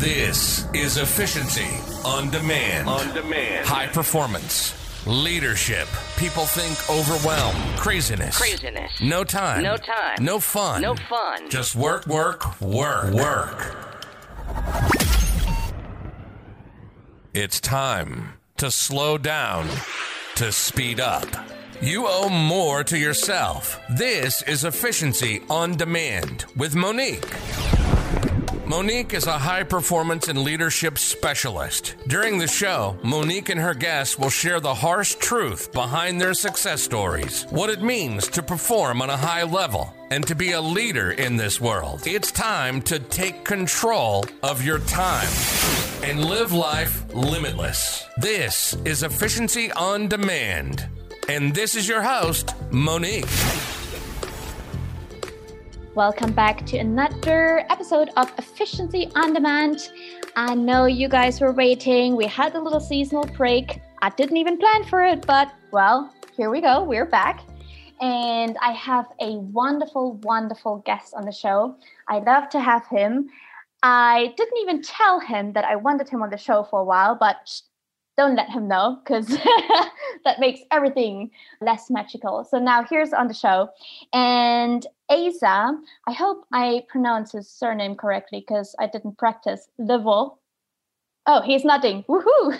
This is Efficiency on Demand. High performance. Leadership. People think overwhelm. Craziness. No time. No fun. Just work. It's time to slow down, to speed up. You owe more to yourself. This is Efficiency on Demand with Monique. Monique is a high-performance and leadership specialist. During the show, Monique and her guests will share the harsh truth behind their success stories, what it means to perform on a high level, and to be a leader in this world. It's time to take control of your time and live life limitless. This is Efficiency on Demand, and this is your host, Monique. Welcome back to another episode of Efficiency on Demand. I know you guys were waiting. We had a little seasonal break. I didn't even plan for it, but well, here we go. We're back. And I have a wonderful, wonderful guest on the show. I love to have him. I didn't even tell him that I wanted him on the show for a while, but don't let him know, because that makes everything less magical. So now here's on the show. And Asa, I hope I pronounce his surname correctly because I didn't practice. Leveaux. Oh, he's nodding. Woohoo!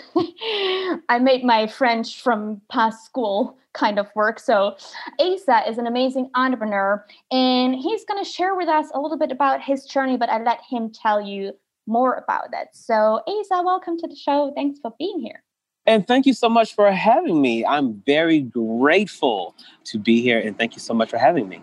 I made my French from past school kind of work. So Asa is an amazing entrepreneur, and he's going to share with us a little bit about his journey, but I let him tell you more about that. So Asa, welcome to the show. Thanks for being here. And thank you so much for having me. I'm very grateful to be here, and thank you so much for having me.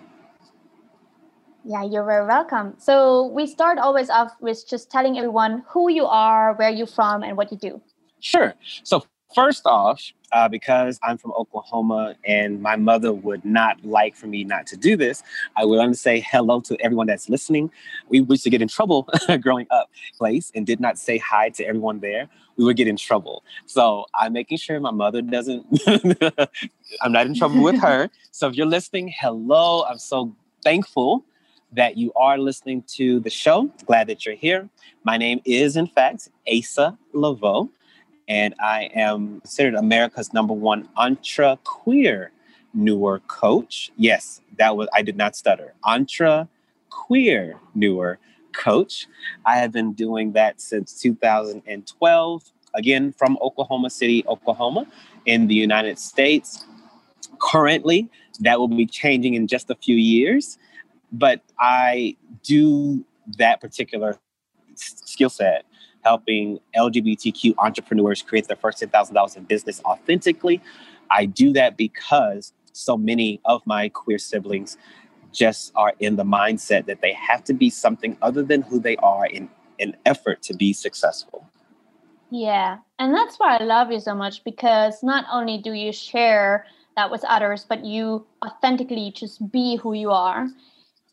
Yeah, you're very welcome. So we start always off with just telling everyone who you are, where you're from, and what you do. Sure. So first off, because I'm from Oklahoma and my mother would not like for me not to do this, I would want to say hello to everyone that's listening. We used to get in trouble growing up place and did not say hi to everyone there. We would get in trouble. So I'm making sure my mother doesn't, I'm not in trouble with her. So if you're listening, hello. I'm so thankful that you are listening to the show. Glad that you're here. My name is, in fact, Asa Laveau, and I am considered America's #1 entrepreneur coach. Yes, that was, I did not stutter. Entrepreneur coach. I have been doing that since 2012, again, from Oklahoma City, Oklahoma, in the United States. Currently, that will be changing in just a few years, but I do that particular skill set, helping LGBTQ entrepreneurs create their first $10,000 in business authentically. I do that because so many of my queer siblings just are in the mindset that they have to be something other than who they are in an effort to be successful. Yeah. And that's why I love you so much, because not only do you share that with others, but you authentically just be who you are.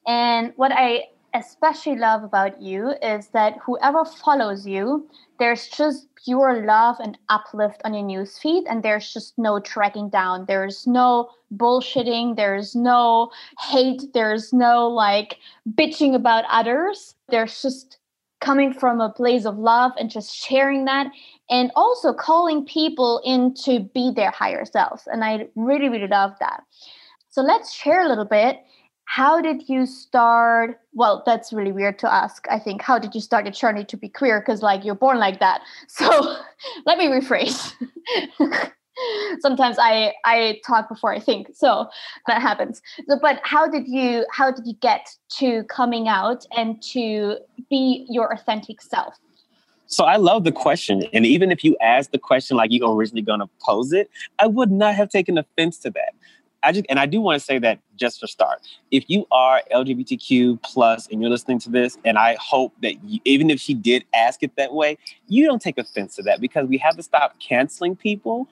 And what I especially love about you is that whoever follows you, there's just pure love and uplift on your newsfeed, and there's just no tracking down. There's no bullshitting. There's no hate. There's no like bitching about others. There's just coming from a place of love and just sharing that, and also calling people in to be their higher selves. And I really, really love that. So let's share a little bit. How did you start? Well, that's really weird to ask, I think. How did you start your journey to be queer? Because like you're born like that. So let me rephrase. Sometimes I talk before I think, so that happens. So, but how did you get to coming out and to be your authentic self? So I love the question. And even if you asked the question like you originally going to pose it, I would not have taken offense to that. And I do want to say that just for start, if you are LGBTQ plus and you're listening to this, and I hope that you, even if she did ask it that way, you don't take offense to that, because we have to stop canceling people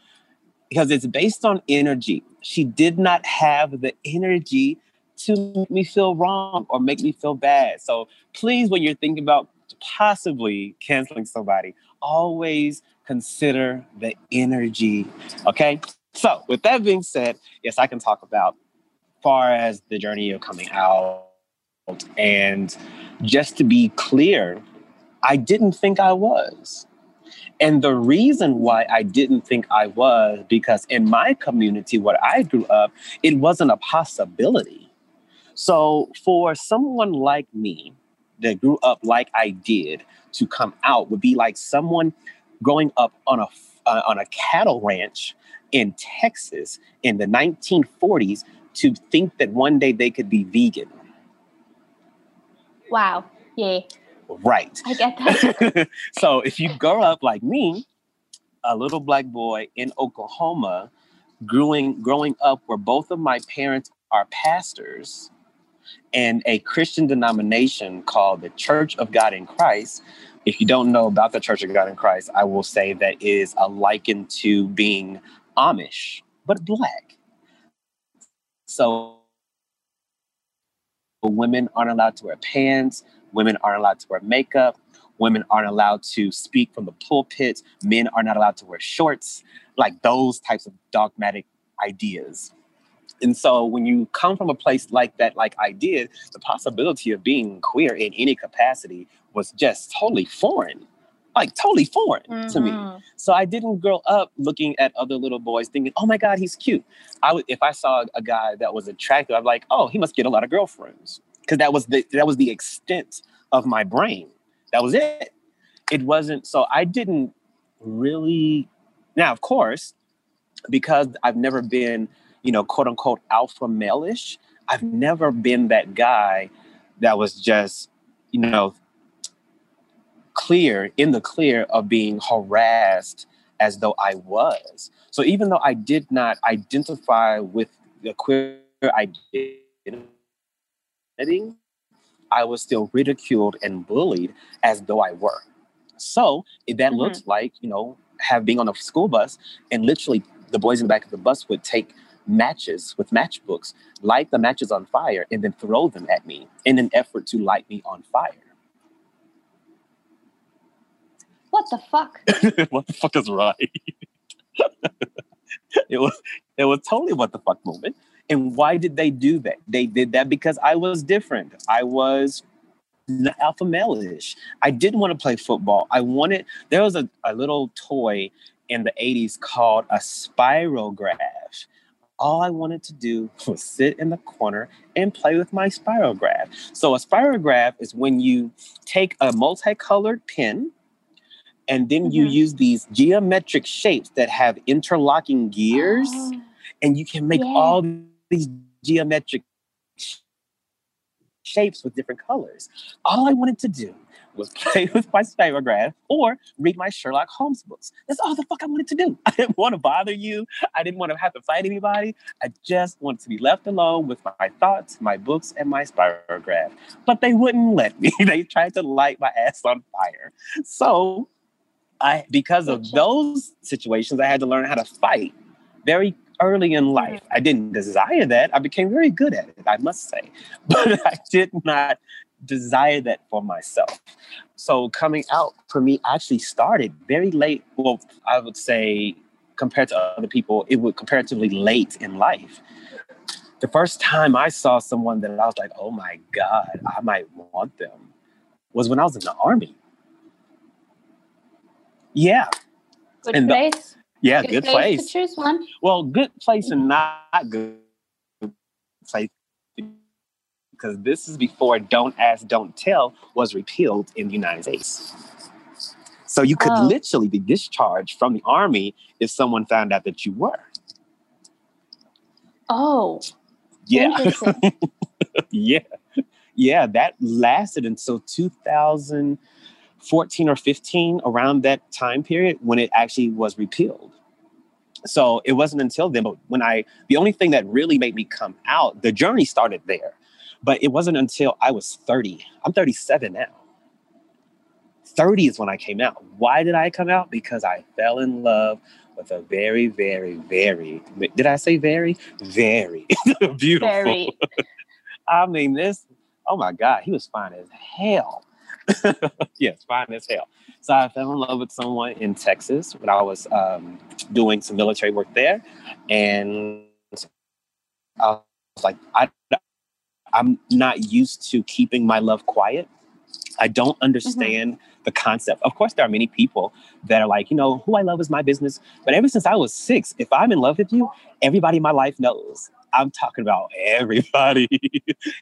because it's based on energy. She did not have the energy to make me feel wrong or make me feel bad. So please, when you're thinking about possibly canceling somebody, always consider the energy. Okay. So with that being said, yes, I can talk about far as the journey of coming out. And just to be clear, I didn't think I was. And the reason why I didn't think I was, because in my community where I grew up, it wasn't a possibility. So for someone like me that grew up like I did to come out would be like someone growing up on a cattle ranch in Texas in the 1940s to think that one day they could be vegan. Wow. Yeah. Right. I get that. So if you grow up like me, a little black boy in Oklahoma, growing up where both of my parents are pastors and a Christian denomination called the Church of God in Christ. If you don't know about the Church of God in Christ, I will say that is a likened to being Amish, but black. So women aren't allowed to wear pants. Women aren't allowed to wear makeup. Women aren't allowed to speak from the pulpit. Men are not allowed to wear shorts, like those types of dogmatic ideas. And so when you come from a place like that, like I did, the possibility of being queer in any capacity was just totally foreign, like totally foreign to me. So I didn't grow up looking at other little boys thinking, oh my God, he's cute. If I saw a guy that was attractive, I'm like, oh, he must get a lot of girlfriends. Because that was the extent of my brain. That was it. It wasn't, so I didn't really, now of course, because I've never been, quote unquote, alpha male-ish, I've never been that guy that was just, in the clear of being harassed as though I was. So even though I did not identify with the queer identity, I was still ridiculed and bullied as though I were. So that looked like, being on a school bus and literally the boys in the back of the bus would take matches with matchbooks, light the matches on fire, and then throw them at me in an effort to light me on fire. What the fuck? What the fuck is right? It was totally what the fuck moment. And why did they do that? They did that because I was different. I was alpha male-ish. I didn't want to play football. There was a little toy in the 80s called a spirograph. All I wanted to do was sit in the corner and play with my spirograph. So a spirograph is when you take a multicolored pin and then you use these geometric shapes that have interlocking gears. Oh. And you can make all these geometric shapes with different colors. All I wanted to do was play with my spirograph or read my Sherlock Holmes books. That's all the fuck I wanted to do. I didn't want to bother you. I didn't want to have to fight anybody. I just wanted to be left alone with my thoughts, my books, and my spirograph. But they wouldn't let me. They tried to light my ass on fire. So because of those situations, I had to learn how to fight very early in life. I didn't desire that. I became very good at it, I must say. But I did not desire that for myself. So coming out for me actually started very late. Well, I would say compared to other people, it was comparatively late in life. The first time I saw someone that I was like, oh my God, I might want them was when I was in the Army. Yeah. Good place. Yeah, good place. To choose one. Well, good place and not good place, because this is before Don't Ask, Don't Tell was repealed in the United States. So you could literally be discharged from the Army if someone found out that you were. Oh. Yeah. Yeah. Yeah, that lasted until 2014 or 15, around that time period when it actually was repealed. So it wasn't until then, but the only thing that really made me come out, the journey started there, but it wasn't until I was 30. I'm 37 now. 30 is when I came out. Why did I come out? Because I fell in love with a very, very, very, did I say very? Very beautiful. Very. I mean, oh my God, he was fine as hell. Yes, fine as hell. So I fell in love with someone in Texas when I was doing some military work there, and I was like, I'm not used to keeping my love quiet. I don't understand the concept. Of course, there are many people that are like, you know, who I love is my business. But ever since I was 6, if I'm in love with you, everybody in my life knows. I'm talking about everybody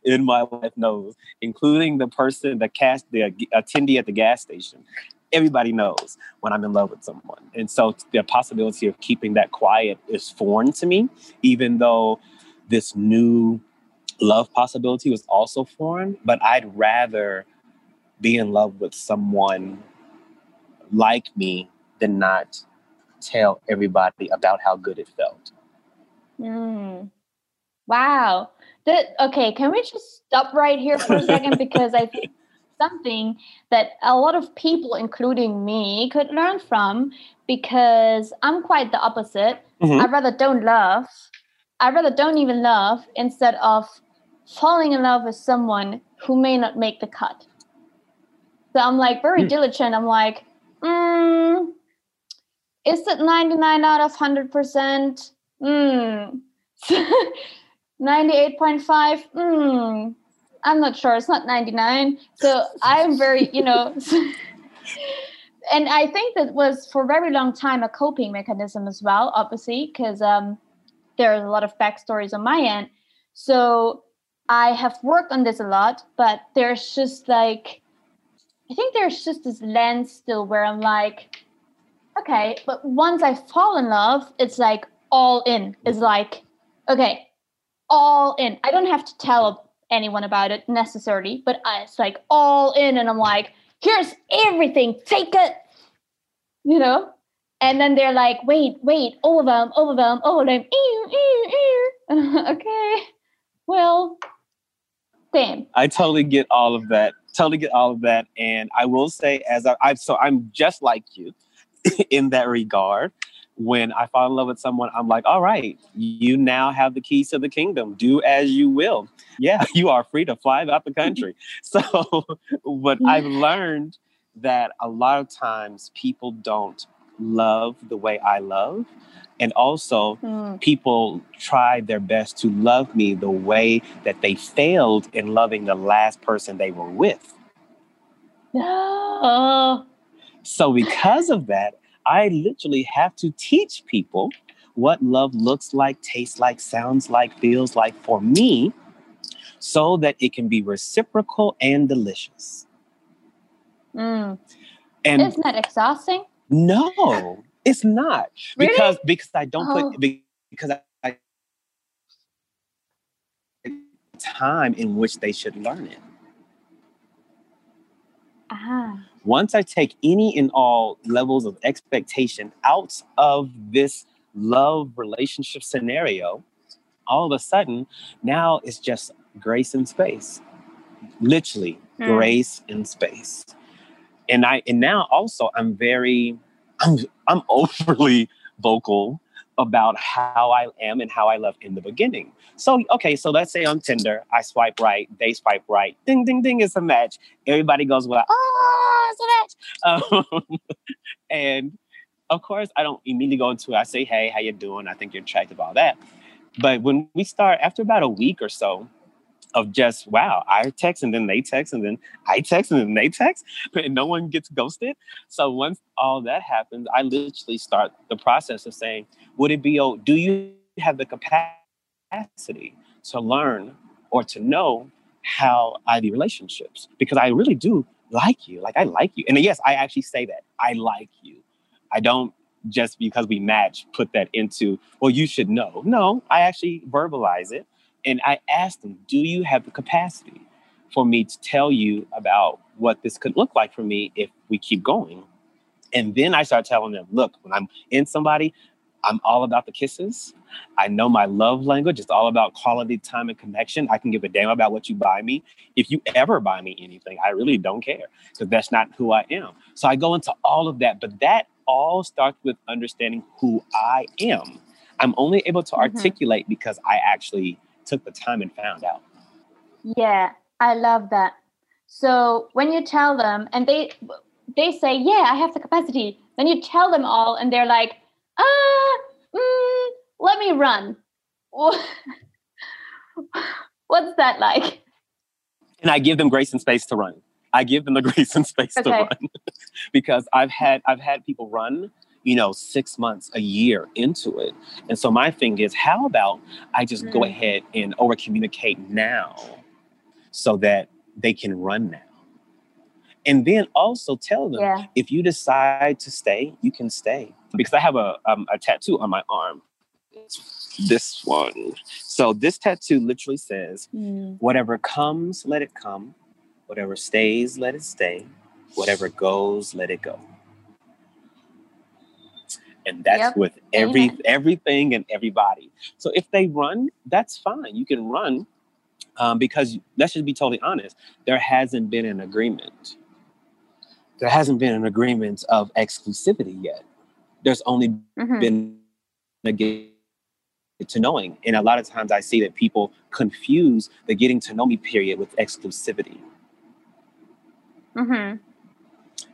in my life knows, including the person, the attendee at the gas station. Everybody knows when I'm in love with someone. And so the possibility of keeping that quiet is foreign to me, even though this new love possibility was also foreign. But I'd rather be in love with someone like me than not tell everybody about how good it felt. Wow. Okay, can we just stop right here for a second? Because I think something that a lot of people, including me, could learn from, because I'm quite the opposite. Mm-hmm. I rather don't even love instead of falling in love with someone who may not make the cut. So I'm like very diligent. I'm like, is it 99 out of 100%? 98.5? I'm not sure. It's not 99. So I'm very, and I think that was for a very long time a coping mechanism as well, obviously, because there are a lot of backstories on my end. So I have worked on this a lot, but I think there's just this lens still where I'm like, okay, but once I fall in love, it's like all in. It's like, okay, all in. I don't have to tell anyone about it necessarily, but it's like all in. And I'm like, here's everything, take it, And then they're like, wait, overwhelm. Okay, well, damn. I totally get all of that. And I will say, so I'm just like you in that regard. When I fall in love with someone, I'm like, all right, you now have the keys to the kingdom. Do as you will. Yeah, you are free to fly about the country. So, but I've learned that a lot of times people don't love the way I love. And also people try their best to love me the way that they failed in loving the last person they were with. Oh. So because of that, I literally have to teach people what love looks like, tastes like, sounds like, feels like for me, so that it can be reciprocal and delicious. And isn't that exhausting? No, it's not. Really? Because I don't put time in which they should learn it. Ah. Once I take any and all levels of expectation out of this love relationship scenario, all of a sudden, now it's just grace and space. Literally, grace and space. And now also I'm overly vocal about how I am and how I love in the beginning. So, okay, so let's say on Tinder, I swipe right, they swipe right, ding, ding, ding, it's a match. Everybody goes, well, it's a match. And of course, I don't immediately go into it. I say, hey, how you doing? I think you're attractive, all that. But when we start, after about a week or so of just, wow, I text and then they text and then I text and then they text, and no one gets ghosted. So once all that happens, I literally start the process of saying, do you have the capacity to learn or to know how I do relationships? Because I really do like you. Like, I like you. And yes, I actually say that. I like you. I don't just because we match put that into, well, you should know. No, I actually verbalize it. And I asked them, do you have the capacity for me to tell you about what this could look like for me if we keep going? And then I start telling them, look, when I'm in somebody, I'm all about the kisses. I know my love language. It's all about quality time and connection. I can give a damn about what you buy me. If you ever buy me anything, I really don't care, because that's not who I am. So I go into all of that, but that all starts with understanding who I am. I'm only able to articulate because I actually took the time and found out. Yeah, I love that. So when you tell them and they say, yeah, I have the capacity. Then you tell them all and they're like, let me run. What's that like? And I give them grace and space to run. I give them the grace and space to run because I've had people run, 6 months, a year into it. And so my thing is, how about I just go ahead and over communicate now so that they can run now. And then also tell them, if you decide to stay, you can stay. Because I have a tattoo on my arm. This one. So this tattoo literally says, whatever comes, let it come. Whatever stays, let it stay. Whatever goes, let it go. And that's with everything and everybody. So if they run, that's fine. You can run because let's just be totally honest. There hasn't been an agreement. There hasn't been an agreement of exclusivity yet. There's only been a get to knowing. And a lot of times I see that people confuse the getting to know me period with exclusivity. And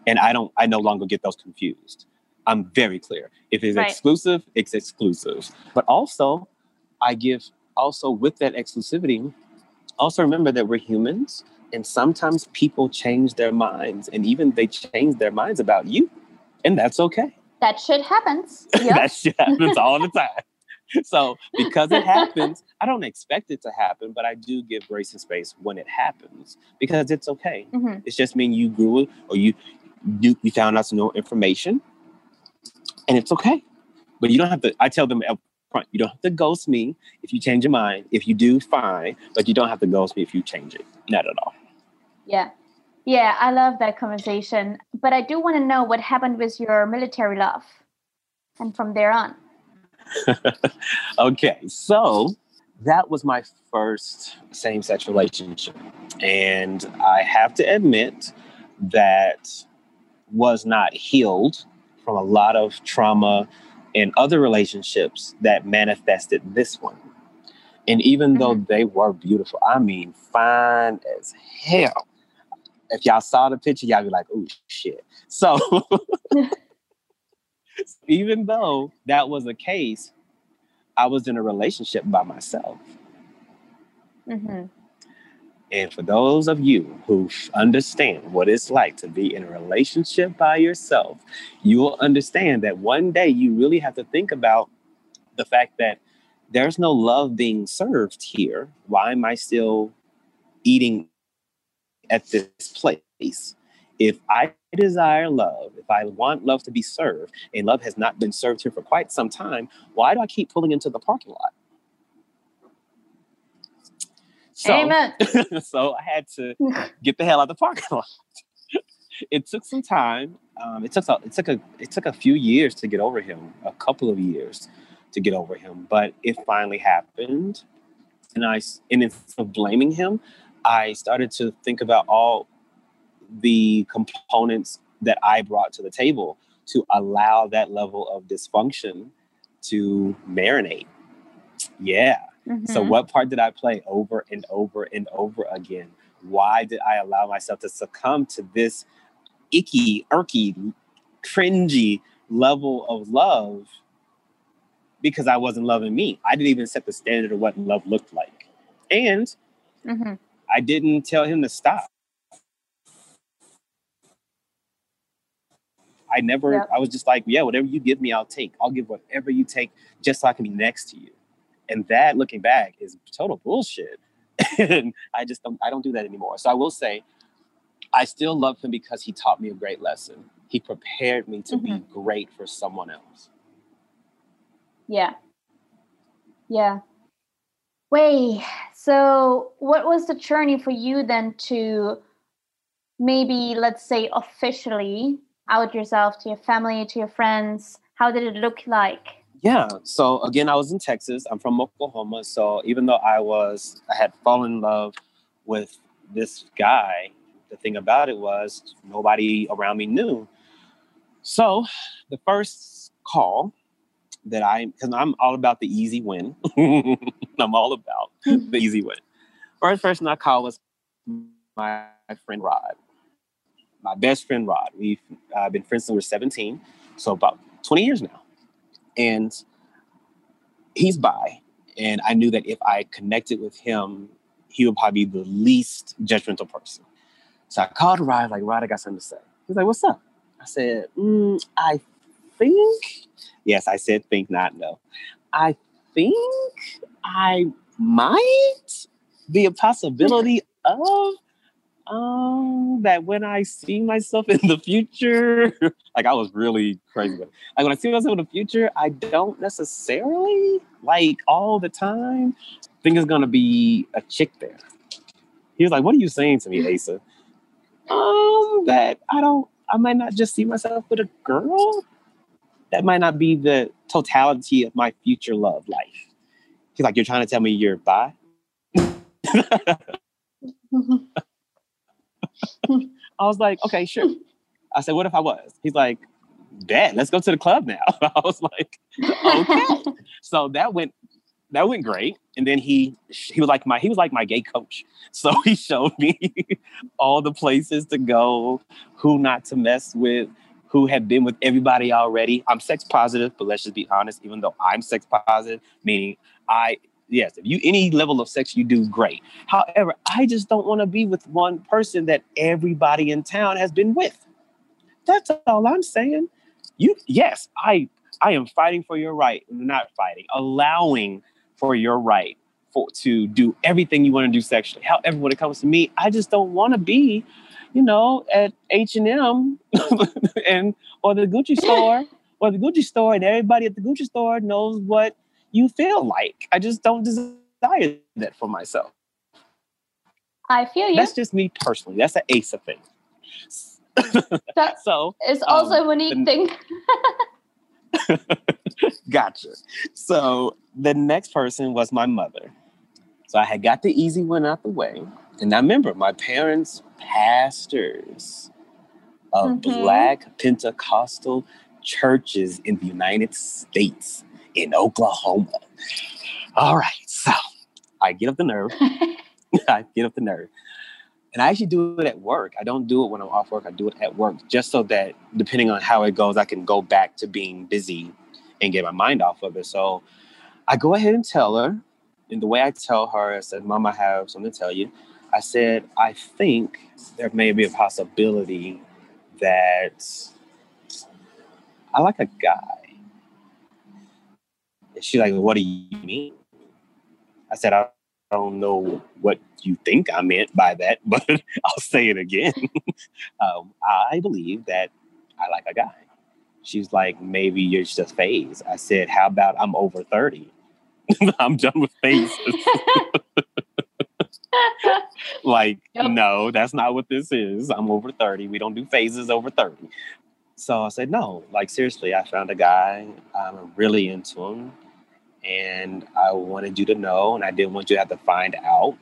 I no longer get those confused. I'm very clear. If it's exclusive, it's exclusive. But also, I give also with that exclusivity, also remember that we're humans and sometimes people change their minds and even they change their minds about you. And that's okay. That shit happens. Yep. That shit happens all the time. So because it happens, I don't expect it to happen, but I do give grace and space when it happens because it's okay. It's just mean you grew or you found out some new information and it's okay. But you don't have to, I tell them up front, you don't have to ghost me if you change your mind. If you do, fine. But you don't have to ghost me if you change it. Not at all. Yeah. Yeah, I love that conversation. But I do want to know what happened with your military love and from there on. Okay, so that was my first same-sex relationship. And I have to admit that was not healed from a lot of trauma and other relationships that manifested this one. And even though they were beautiful, I mean, fine as hell. If y'all saw the picture, y'all be like, oh, shit. So even though that was the case, I was in a relationship by myself. And for those of you who understand what it's like to be in a relationship by yourself, you will understand that one day you really have to think about the fact that there's no love being served here. Why am I still eating at this place? If I desire love, if I want love to be served, and love has not been served here for quite some time, why do I keep pulling into the parking lot? So, amen. So I had to get the hell out of the parking lot. It took some time. It took a few years to get over him, a couple of years to get over him, but it finally happened. And instead of blaming him, I started to think about all the components that I brought to the table to allow that level of dysfunction to marinate. Yeah. So what part did I play over and over and over again? Why did I allow myself to succumb to this icky, irky, cringy level of love? Because I wasn't loving me. I didn't even set the standard of what love looked like. And I didn't tell him to stop. I was just like, yeah, whatever you give me, I'll take. I'll give whatever you take just so I can be next to you. And that, looking back, is total bullshit. And I don't do that anymore. So I will say, I still love him because he taught me a great lesson. He prepared me to be great for someone else. Yeah. Yeah. Wait, so what was the journey for you then to maybe, let's say, officially out yourself to your family, to your friends? How did it look like? Yeah, so again, I was in Texas. I'm from Oklahoma. So even though I had fallen in love with this guy, the thing about it was nobody around me knew. So the first call that because I'm all about the easy win. I'm all about the easy win. First person I called was my friend Rod, my best friend Rod. We've been friends since we were 17, so about 20 years now. And he's bi. And I knew that if I connected with him, he would probably be the least judgmental person. So I called Rod, like, Rod, I got something to say. He's like, what's up? I said, I think, yes, I said think, not no. I think I might be a possibility of that when I see myself in the future, like I was really crazy. Like when I see myself in the future, I don't necessarily like all the time think it's going to be a chick there. He was like, what are you saying to me, Asa? That I might not just see myself with a girl. That might not be the totality of my future love life. He's like, you're trying to tell me you're bi? I was like, okay, sure. I said, what if I was? He's like, Dad, let's go to the club now. I was like, okay. So that went great. And then he was like my gay coach. So he showed me all the places to go, who not to mess with, who had been with everybody already. I'm sex positive, but let's just be honest, even though I'm sex positive, meaning yes, if you any level of sex you do, great. However, I just don't want to be with one person that everybody in town has been with. That's all I'm saying. Yes, I am fighting for your right, not fighting, allowing for your right to do everything you want to do sexually. However, when it comes to me, I just don't want to be, at H&M and or the Gucci store or the Gucci store, and everybody at the Gucci store knows what you feel like. I just don't desire that for myself. I feel you. That's just me personally. That's an Asa thing. So it's also a Monique thing. Gotcha. So the next person was my mother. So I had got the easy one out the way. And I remember my parents, pastors of Black Pentecostal churches in the United States, in Oklahoma. All right. So I get up the nerve. And I actually do it at work. I don't do it when I'm off work. I do it at work just so that depending on how it goes, I can go back to being busy and get my mind off of it. So I go ahead and tell her. And the way I tell her, I said, Mom, I have something to tell you. I said, I think there may be a possibility that I like a guy. And she's like, what do you mean? I said, I don't know what you think I meant by that, but I'll say it again. I believe that I like a guy. She's like, maybe you're just phased. I said, how about I'm over 30? I'm done with phases. Like, no, that's not what this is. I'm over 30. We don't do phases over 30. So I said, no, like, seriously, I found a guy. I'm really into him. And I wanted you to know, and I didn't want you to have to find out.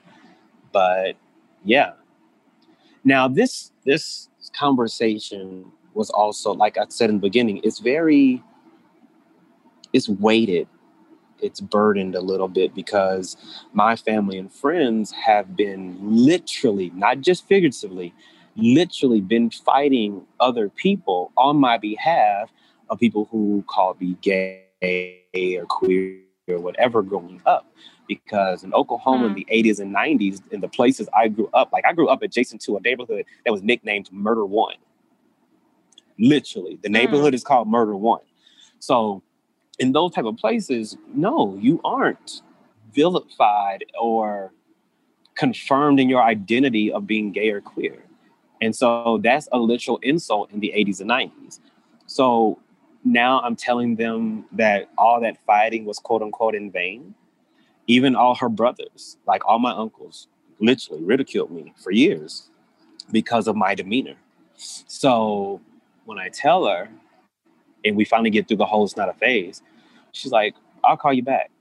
But yeah. Now, this conversation was also, like I said in the beginning, it's weighted. It's burdened a little bit because my family and friends have been literally, not just figuratively, literally been fighting other people on my behalf of people who called me gay or queer or whatever growing up. Because in Oklahoma in the 80s and 90s, in the places I grew up, like I grew up adjacent to a neighborhood that was nicknamed Murder One. Literally, the neighborhood is called Murder One. So in those type of places, no, you aren't vilified or confirmed in your identity of being gay or queer. And so that's a literal insult in the 80s and 90s. So now I'm telling them that all that fighting was quote unquote in vain. Even all her brothers, like all my uncles, literally ridiculed me for years because of my demeanor. So when I tell her, and we finally get through the whole, it's not a phase. She's like, I'll call you back.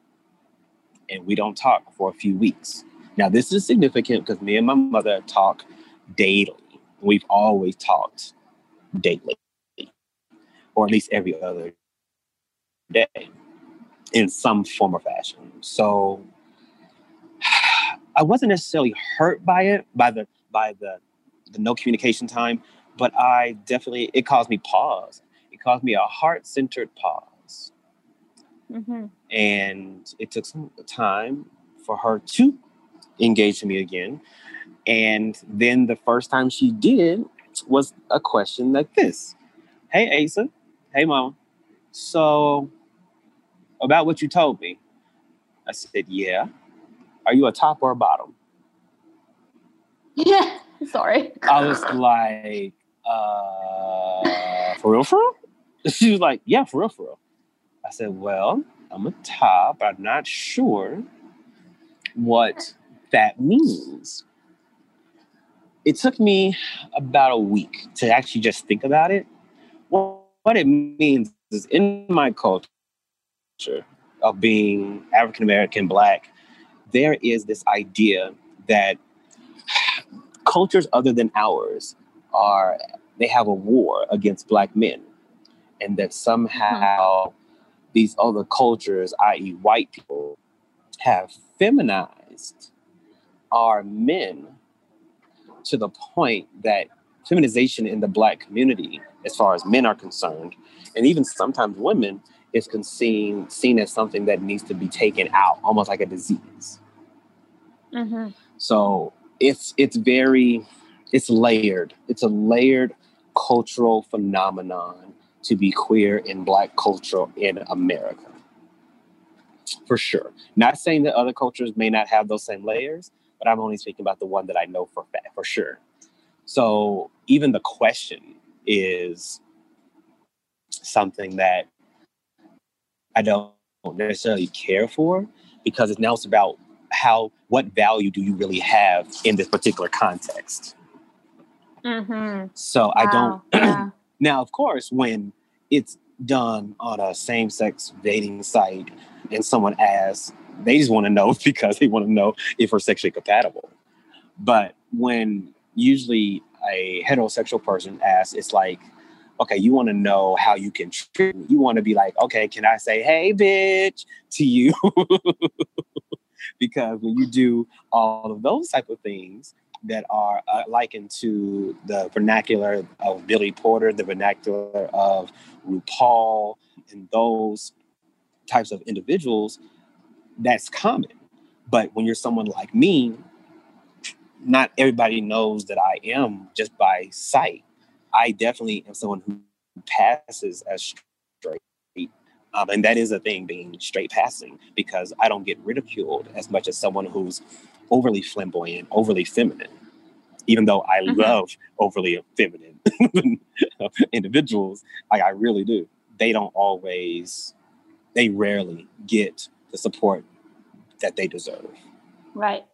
And we don't talk for a few weeks. Now, this is significant because me and my mother talk daily. We've always talked daily, or at least every other day in some form or fashion. So I wasn't necessarily hurt by it, by the no communication time, but it caused me pause. It caused me a heart-centered pause. And it took some time for her to engage with me again. And then the first time she did was a question like this. Hey, Asa. Hey, Mama. So about what you told me. I said, yeah. Are you a top or a bottom? Yeah. Sorry. I was like, for real, for real? She was like, yeah, for real, for real. I said, well, I'm a top. I'm not sure what that means. It took me about a week to actually just think about it. Well, what it means is in my culture of being African-American, Black, there is this idea that cultures other than ours are, they have a war against Black men. And that somehow these other cultures, i.e. white people, have feminized our men to the point that feminization in the Black community, as far as men are concerned, and even sometimes women, is seen as something that needs to be taken out, almost like a disease. Mm-hmm. So it's layered. It's a layered cultural phenomenon to be queer in Black culture in America, for sure. Not saying that other cultures may not have those same layers, but I'm only speaking about the one that I know for sure. So even the question is something that I don't necessarily care for, because it's now about what value do you really have in this particular context? Mm-hmm. So I don't. Yeah. Now, of course, when it's done on a same-sex dating site and someone asks, they just want to know because they want to know if we're sexually compatible. But when usually a heterosexual person asks, it's like, okay, you want to know how you can treat me. You want to be like, okay, can I say, hey, bitch, to you? Because when you do all of those type of things that are likened to the vernacular of Billy Porter, the vernacular of RuPaul, and those types of individuals, that's common. But when you're someone like me, not everybody knows that I am just by sight. I definitely am someone who passes as straight. And that is a thing, being straight passing, because I don't get ridiculed as much as someone who's overly flamboyant, overly feminine, even though I love overly feminine individuals. Like, I really do. They rarely get the support that they deserve. Right.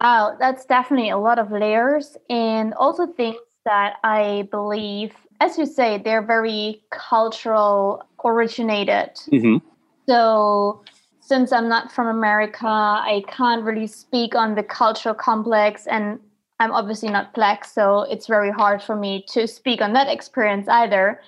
Wow. That's definitely a lot of layers, and also things that I believe, as you say, they're very cultural originated. Mm-hmm. So since I'm not from America, I can't really speak on the cultural complex, and I'm obviously not Black, so it's very hard for me to speak on that experience either.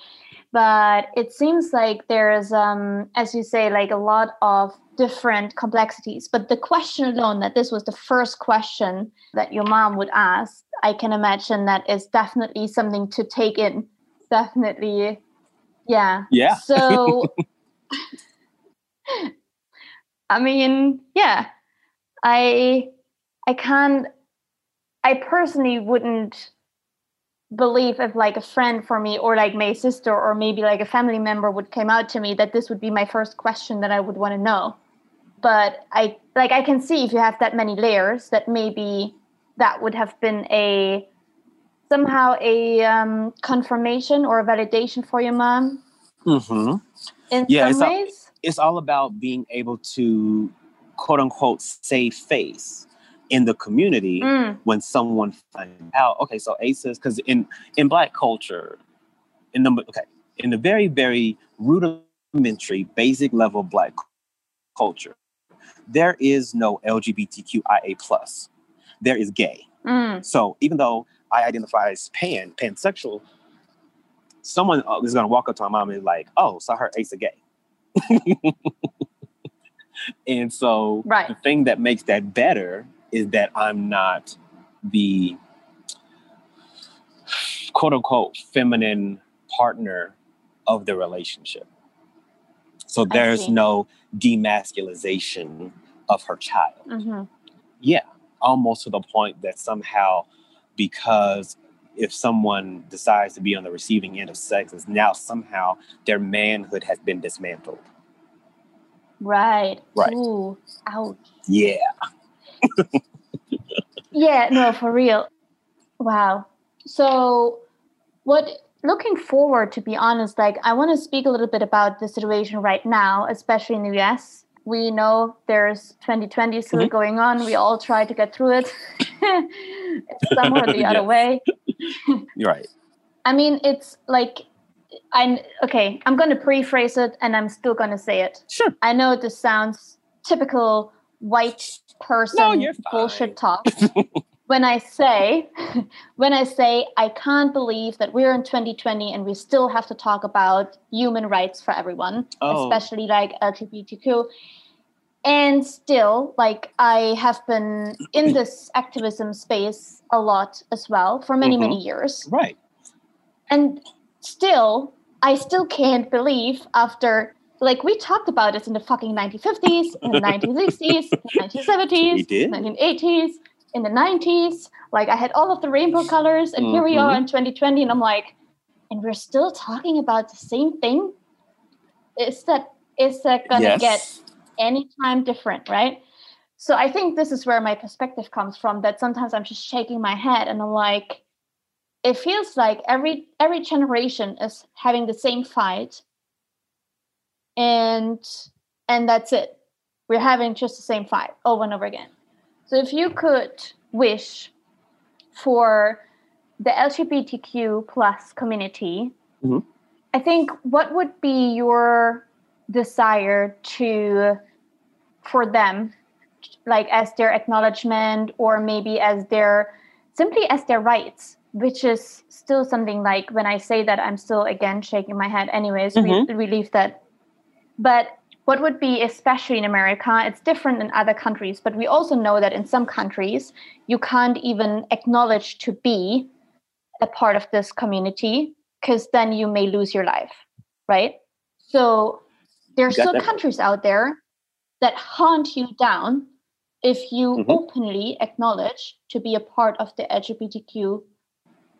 But it seems like there's, as you say, like a lot of different complexities. But the question alone, that this was the first question that your mom would ask, I can imagine that is definitely something to take in. Definitely. Yeah. Yeah. So, I mean, yeah, I personally wouldn't believe if like a friend for me, or like my sister, or maybe like a family member would come out to me, that this would be my first question that I would want to know. But I can see, if you have that many layers, that maybe that would have been somehow a confirmation or a validation for your mom. Mm-hmm. In some ways, it's all about being able to quote unquote save face in the community when someone finds out, okay, so ACEs, because in Black culture, in the very, very rudimentary, basic level of Black culture, there is no LGBTQIA+. There is gay. So even though I identify as pansexual, someone is going to walk up to my mom and be like, oh, so her ACE is gay. And so The thing that makes that better is that I'm not the quote unquote feminine partner of the relationship. So there's no demasculization of her child. Mm-hmm. Yeah. almost to the point that somehow, because if someone decides to be on the receiving end of sex, is now somehow their manhood has been dismantled. Right. Right. Ooh, ouch. Yeah. Yeah, no, for real. Wow. So what, looking forward, to be honest, like I want to speak a little bit about the situation right now, especially in the US. We know there's 2020 still going on. We all try to get through it somehow or the other way. You're right. I mean, it's like, I'm going to rephrase it and I'm still going to say it. Sure. I know this sounds typical white person bullshit talk. When I say, I can't believe that we're in 2020 and we still have to talk about human rights for everyone, especially like LGBTQ. And still, like, I have been in this activism space a lot as well for many, many years. Right. And still, I still can't believe after, like, we talked about this in the fucking 1950s, in the 1960s, in the 1970s, we did. 1980s. In the 90s, like I had all of the rainbow colors, and here we are in 2020, and I'm like, and we're still talking about the same thing? Is that gonna get any time different, right? So I think this is where my perspective comes from, that sometimes I'm just shaking my head and I'm like, it feels like every generation is having the same fight, and that's it. We're having just the same fight over and over again. So if you could wish for the LGBTQ plus community, I think what would be your desire for them, like as their acknowledgement or maybe simply as their rights, which is still something like when I say that I'm still again shaking my head anyways, we leave that. But what would be, especially in America, it's different in other countries, but we also know that in some countries, you can't even acknowledge to be a part of this community because then you may lose your life, right? So there are still countries out there that hunt you down if you openly acknowledge to be a part of the LGBTQ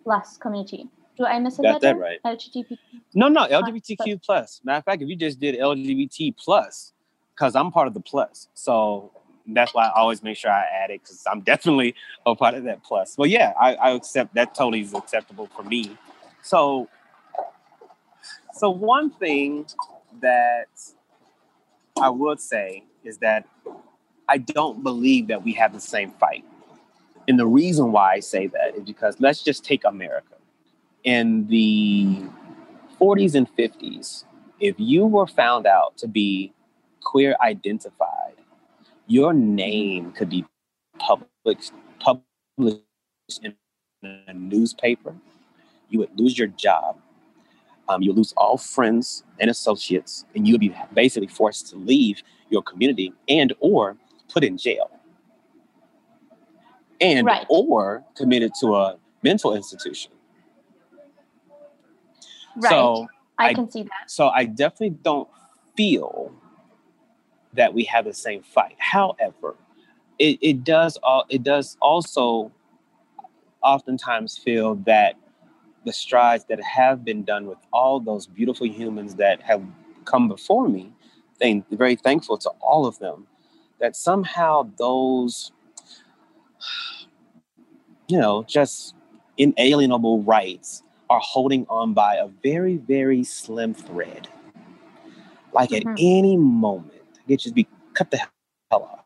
plus community. Do I miss that right? LGBTQ? No, LGBTQ plus. Matter of fact, if you just did LGBT plus, because I'm part of the plus. So that's why I always make sure I add it, because I'm definitely a part of that plus. Well, yeah, I accept that, totally is acceptable for me. So one thing that I would say is that I don't believe that we have the same fight. And the reason why I say that is because let's just take America. In the 40s and 50s, if you were found out to be queer identified, your name could be published in a newspaper. You would lose your job. You would lose all friends and associates, and you would be basically forced to leave your community and or put in jail. And right. or committed to a mental institution. Right. So I can see that. So I definitely don't feel that we have the same fight. However, it does also oftentimes feel that the strides that have been done with all those beautiful humans that have come before me, I'm very thankful to all of them, that somehow those, you know, just inalienable rights are holding on by a very, very slim thread. Like at any moment, it just be cut the hell off.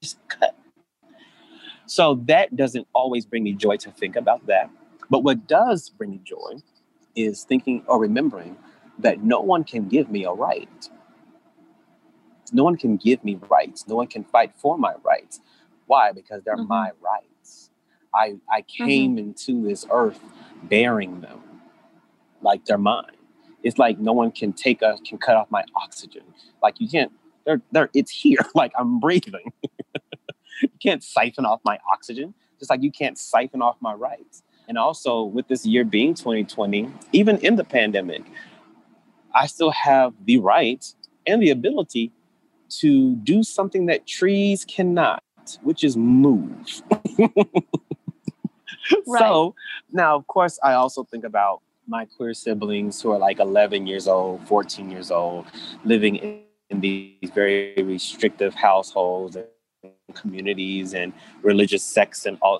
Just cut. So that doesn't always bring me joy to think about that. But what does bring me joy is thinking or remembering that no one can give me a right. No one can give me rights. No one can fight for my rights. Why? Because they're my rights. I came into this earth bearing them like they're mine. It's like no one can can cut off my oxygen. Like you can't, it's here, like I'm breathing. You can't siphon off my oxygen, just like you can't siphon off my rights. And also with this year being 2020, even in the pandemic, I still have the right and the ability to do something that trees cannot. which is move. Right. So now, of course, I also think about my queer siblings who are like 11 years old, 14 years old, living in these very restrictive households and communities and religious sects and all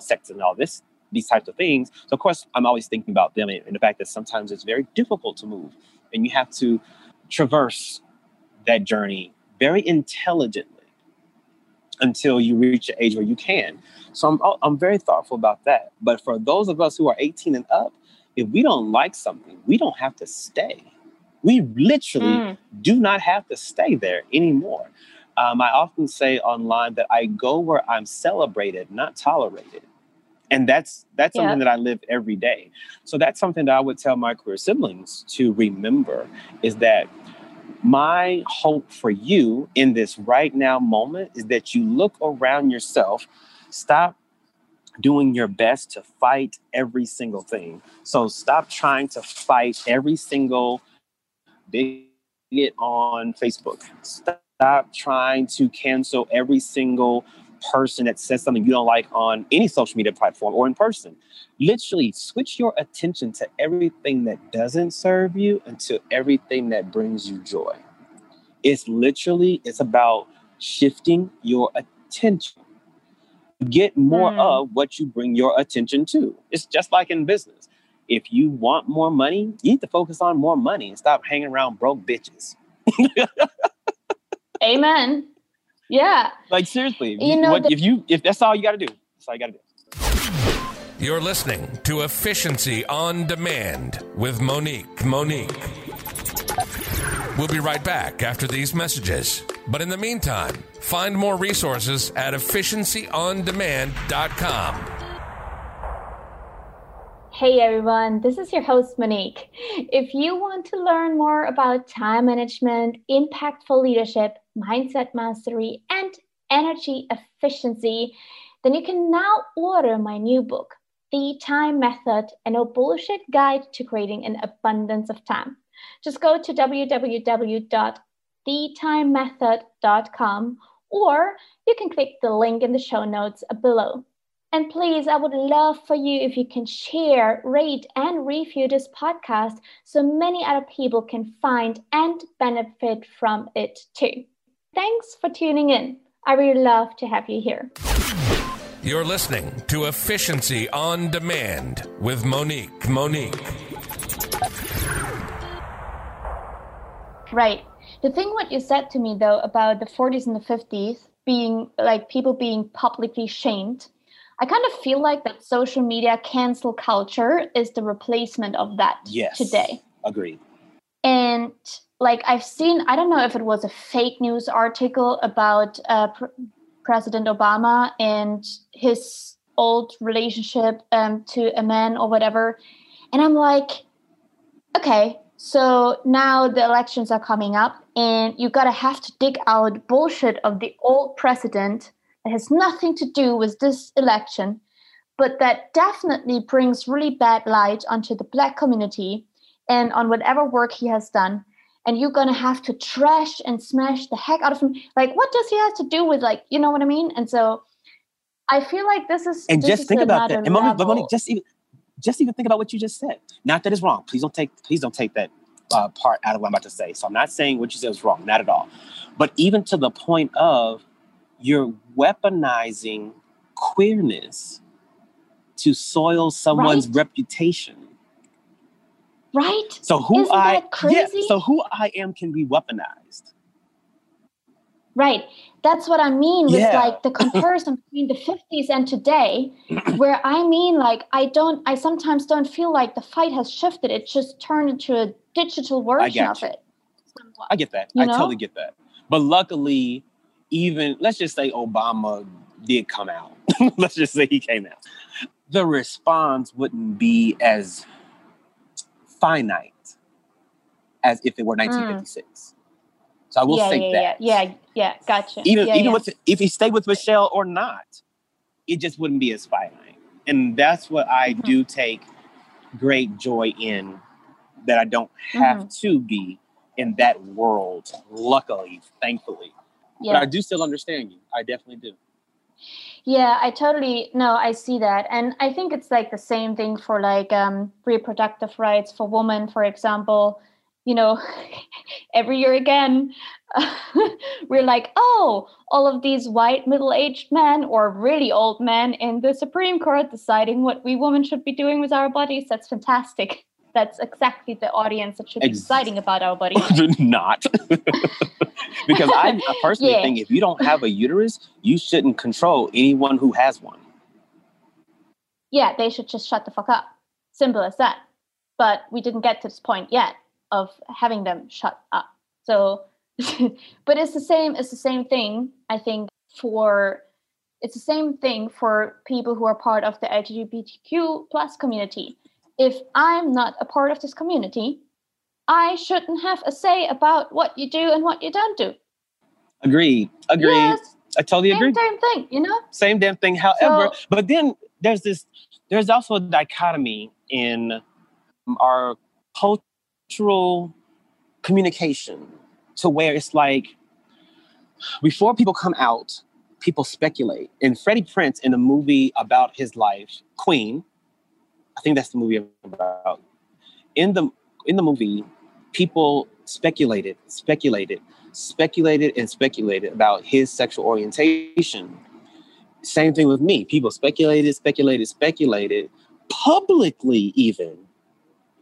this, these types of things. So of course, I'm always thinking about them and the fact that sometimes it's very difficult to move and you have to traverse that journey very intelligently until you reach an age where you can. So I'm very thoughtful about that. But for those of us who are 18 and up, if we don't like something, we don't have to stay. We literally do not have to stay there anymore. I often say online that I go where I'm celebrated, not tolerated. And that's something that I live every day. So that's something that I would tell my queer siblings to remember, is that my hope for you in this right now moment is that you look around yourself, stop doing your best to fight every single thing. So stop trying to fight every single bigot on Facebook. Stop trying to cancel every single person that says something you don't like on any social media platform or in person. Literally switch your attention to everything that doesn't serve you and to everything that brings you joy. It's about shifting your attention. Get more of what you bring your attention to. It's just like in business. If you want more money, you need to focus on more money and stop hanging around broke bitches. Amen. Yeah. Like seriously, if that's all you got to do, that's all you got to do. You're listening to Efficiency on Demand with Monique. We'll be right back after these messages. But in the meantime, find more resources at efficiencyondemand.com. Hey everyone, this is your host Monique. If you want to learn more about time management, impactful leadership, mindset mastery, and energy efficiency, then you can now order my new book, The Time Method, a No Bullshit Guide to Creating an Abundance of Time. Just go to www.thetimemethod.com, or you can click the link in the show notes below. And please, I would love for you if you can share, rate, and review this podcast so many other people can find and benefit from it too. Thanks for tuning in. I really love to have you here. You're listening to Efficiency on Demand with Monique. Right. The thing what you said to me, though, about the 40s and the 50s being like people being publicly shamed, I kind of feel like that social media cancel culture is the replacement of that today. Agreed. And like I've seen, I don't know if it was a fake news article about President Obama and his old relationship to a man or whatever. And I'm like, okay, so now the elections are coming up and you gotta have to dig out bullshit of the old president that has nothing to do with this election, but that definitely brings really bad light onto the Black community and on whatever work he has done. And you're gonna have to trash and smash the heck out of him. Like, what does he have to do with, like, you know what I mean? And so I feel like this is, and just think about that. And Monique, just even think about what you just said. Not that it's wrong. Please don't take that part out of what I'm about to say. So I'm not saying what you said was wrong, not at all. But even to the point of you're weaponizing queerness to soil someone's reputation. Right? So who I am can be weaponized. Right. That's what I mean with like the comparison between the 50s and today, where I mean, like, I sometimes don't feel like the fight has shifted. It just turned into a digital version of it. I get that. You know? I totally get that. But luckily, even let's just say Obama did come out. Let's just say he came out. The response wouldn't be as finite as if it were 1956. So I will say that. Yeah, gotcha. Even with, if he stayed with Michelle or not, it just wouldn't be as finite. And that's what I do take great joy in, that I don't have to be in that world, luckily, thankfully. Yeah. But I do still understand you. I definitely do. Yeah, I totally, no, I see that. And I think it's like the same thing for like reproductive rights for women, for example, you know, every year again, we're like, oh, all of these white middle-aged men or really old men in the Supreme Court deciding what we women should be doing with our bodies. That's fantastic. That's exactly the audience that should be exciting about our bodies. Not. Because I personally think if you don't have a uterus, you shouldn't control anyone who has one. Yeah, they should just shut the fuck up. Simple as that. But we didn't get to this point yet of having them shut up. So, but it's the same thing, I think, for people who are part of the LGBTQ plus community. If I'm not a part of this community, I shouldn't have a say about what you do and what you don't do. Agreed. Yes, I totally agree. Same thing, you know? Same damn thing. However, so, but then there's also a dichotomy in our cultural communication to where it's like, before people come out, people speculate. And Freddie Prinze in the movie about his life, Queen, I think that's the movie about. In the movie, people speculated about his sexual orientation. Same thing with me. People speculated publicly, even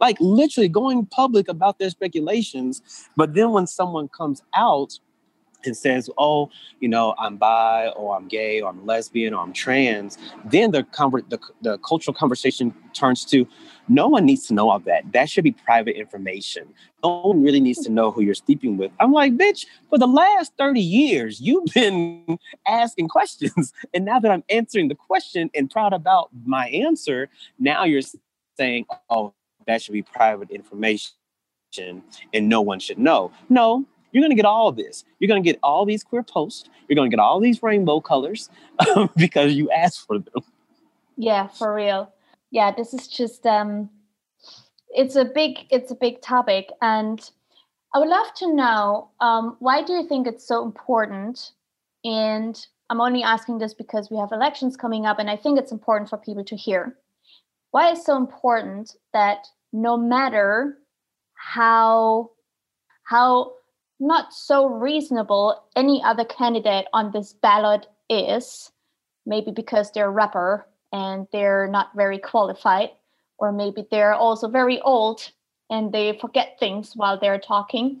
like literally going public about their speculations. But then when someone comes out and says, oh, you know, I'm bi, or I'm gay, or I'm lesbian, or I'm trans, then the cultural conversation turns to, no one needs to know all that. That should be private information. No one really needs to know who you're sleeping with. I'm like, bitch, for the last 30 years, you've been asking questions. And now that I'm answering the question and proud about my answer, now you're saying, oh, that should be private information and no one should know. No. You're going to get all this. You're going to get all these queer posts. You're going to get all these rainbow colors because you asked for them. Yeah, for real. Yeah, this is just, it's a big topic. And I would love to know, why do you think it's so important? And I'm only asking this because we have elections coming up and I think it's important for people to hear. Why it's so important that no matter how not so reasonable any other candidate on this ballot is, maybe because they're a rapper and they're not very qualified, or maybe they're also very old and they forget things while they're talking.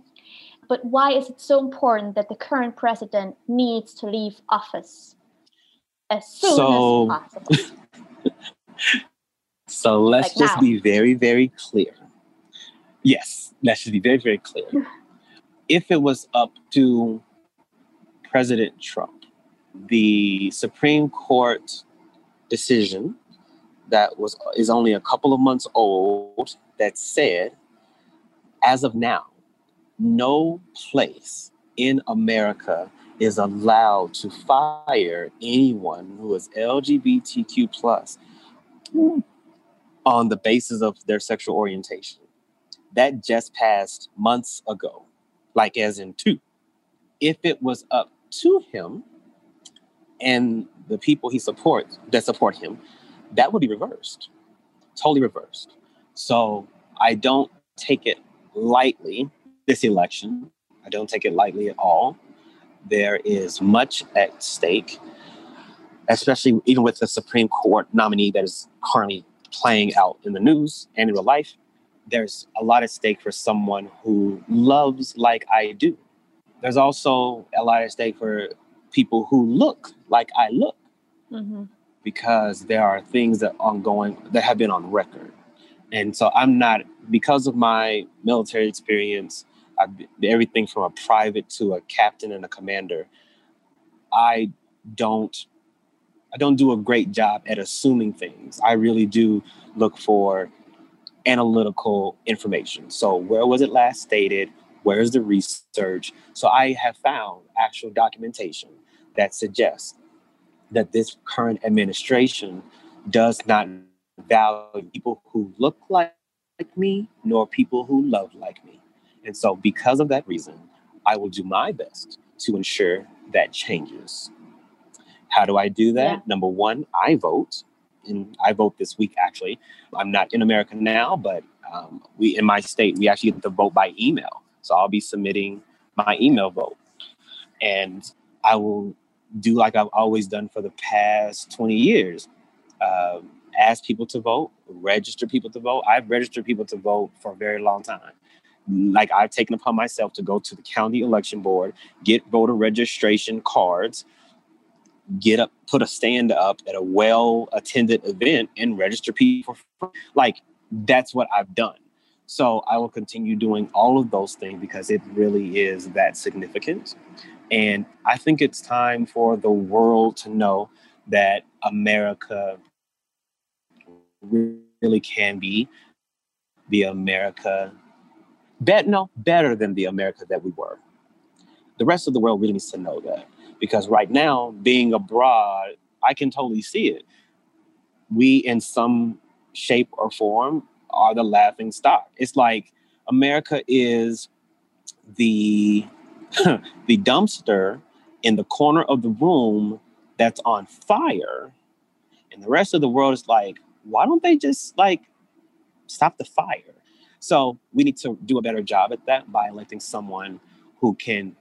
But why is it so important that the current president needs to leave office as soon as possible? So let's just now. Be very, very clear. Yes, let's just be very, very clear. If it was up to President Trump, the Supreme Court decision that is only a couple of months old that said, as of now, no place in America is allowed to fire anyone who is LGBTQ plus on the basis of their sexual orientation. That just passed months ago. Like as in two. If it was up to him and the people that support him, that would be reversed, totally reversed. So I don't take it lightly, this election. I don't take it lightly at all. There is much at stake, especially even with the Supreme Court nominee that is currently playing out in the news and in real life. There's a lot at stake for someone who loves like I do. There's also a lot at stake for people who look like I look, because there are things that have been on record. And so I'm not, because of my military experience, I've been everything from a private to a captain and a commander. I don't do a great job at assuming things. I really do look for analytical information. So where was it last stated? Where is the research? So I have found actual documentation that suggests that this current administration does not value people who look like me, nor people who love like me. And so because of that reason, I will do my best to ensure that changes. How do I do that? Yeah. Number one, I vote. And I vote this week, actually. I'm not in America now, but we in my state, we actually get to vote by email. So I'll be submitting my email vote. And I will do like I've always done for the past 20 years. Ask people to vote, register people to vote. I've registered people to vote for a very long time. Like I've taken upon myself to go to the county election board, get voter registration cards, get up, put a stand up at a well-attended event and register people. Like that's what I've done. So I will continue doing all of those things because it really is that significant. And I think it's time for the world to know that America really can be the America better than the America that we were. The rest of the world really needs to know that, because right now, being abroad, I can totally see it. We, in some shape or form, are the laughing stock. It's like America is the dumpster in the corner of the room that's on fire. And the rest of the world is like, why don't they just like stop the fire? So we need to do a better job at that by electing someone who can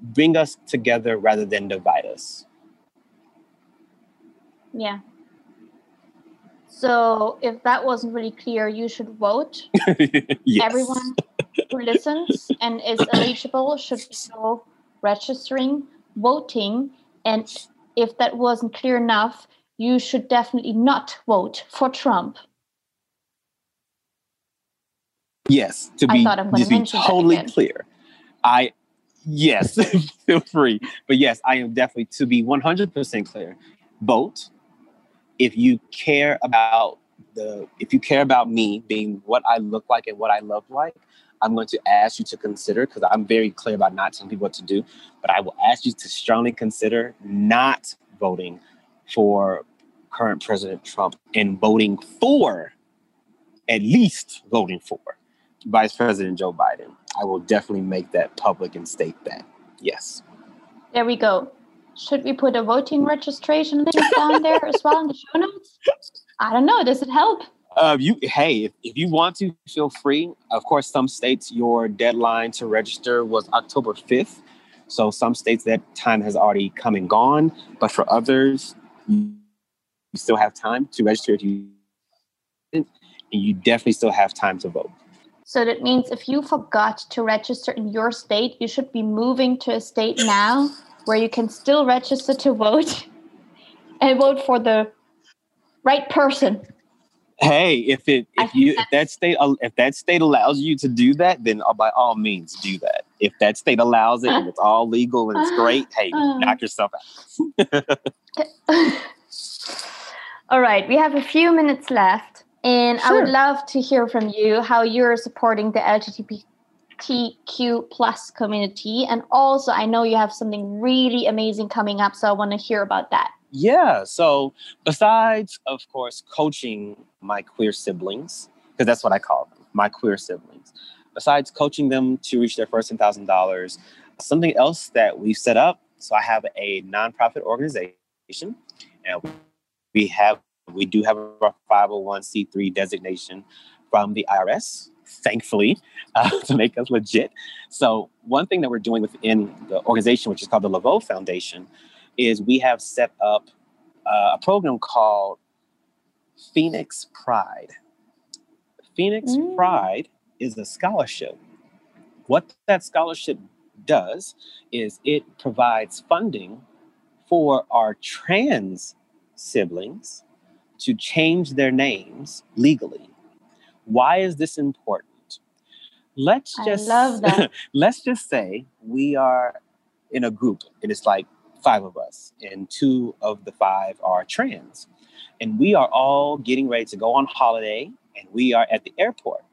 bring us together rather than divide us. Yeah. So if that wasn't really clear, you should vote. Yes. Everyone who listens and is eligible should go registering, voting. And if that wasn't clear enough, you should definitely not vote for Trump. Yes, to be totally clear. Yes, feel free. But yes, I am definitely, to be 100% clear, vote. If you care about me being what I look like and what I love like, I'm going to ask you to consider, because I'm very clear about not telling people what to do, but I will ask you to strongly consider not voting for current President Trump and at least voting for Vice President Joe Biden. I will definitely make that public and state that. Yes. There we go. Should we put a voting registration link down there as well in the show notes? I don't know. Does it help? If you want to, feel free. Of course, some states, your deadline to register was October 5th. So some states, that time has already come and gone. But for others, you still have time to register if you didn't. And you definitely still have time to vote. So that means if you forgot to register in your state, you should be moving to a state now where you can still register to vote and vote for the right person. Hey, if that state allows you to do that, then by all means do that. If that state allows it and it's all legal and it's great, hey, knock yourself out. All right, we have a few minutes left. And sure. I would love to hear from you how you're supporting the LGBTQ plus community. And also, I know you have something really amazing coming up, so I want to hear about that. Yeah. So besides, of course, coaching my queer siblings, because that's what I call them, my queer siblings, besides coaching them to reach their first $10,000, something else that we've set up. So I have a nonprofit organization, and we do have our 501c3 designation from the IRS, thankfully, to make us legit. So one thing that we're doing within the organization, which is called the Leveaux Foundation, is we have set up a program called Phoenix Pride. Phoenix Pride is a scholarship. What that scholarship does is it provides funding for our trans siblings to change their names legally. Why is this important? Let's just say we are in a group and it's like 5 of us and 2 of the 5 are trans. And we are all getting ready to go on holiday and we are at the airport.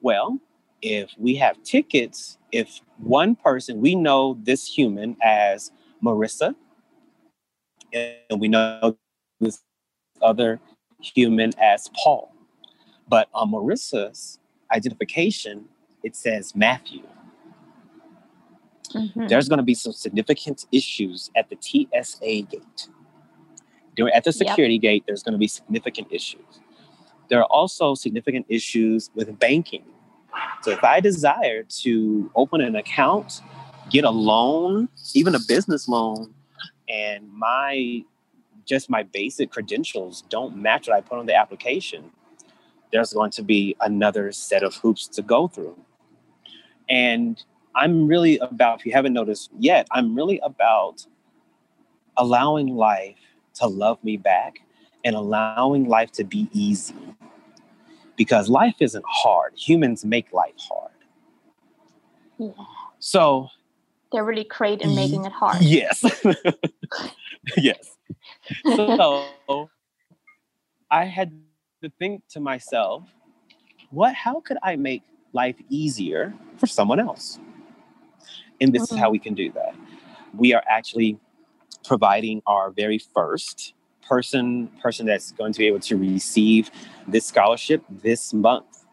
Well, if we have tickets, if one person, we know this human as Marissa, and we know this other human as Paul. But on Marissa's identification, it says Matthew. Mm-hmm. There's going to be some significant issues at the TSA gate. At the security yep. gate, there's going to be significant issues. There are also significant issues with banking. So if I desire to open an account, get a loan, even a business loan, and my basic credentials don't match what I put on the application, there's going to be another set of hoops to go through. And if you haven't noticed yet, I'm really about allowing life to love me back and allowing life to be easy. Because life isn't hard. Humans make life hard. Yeah. So they're really great in making it hard. Yes. Yes. So I had to think to myself, how could I make life easier for someone else? And this is how we can do that. We are actually providing our very first person that's going to be able to receive this scholarship this month.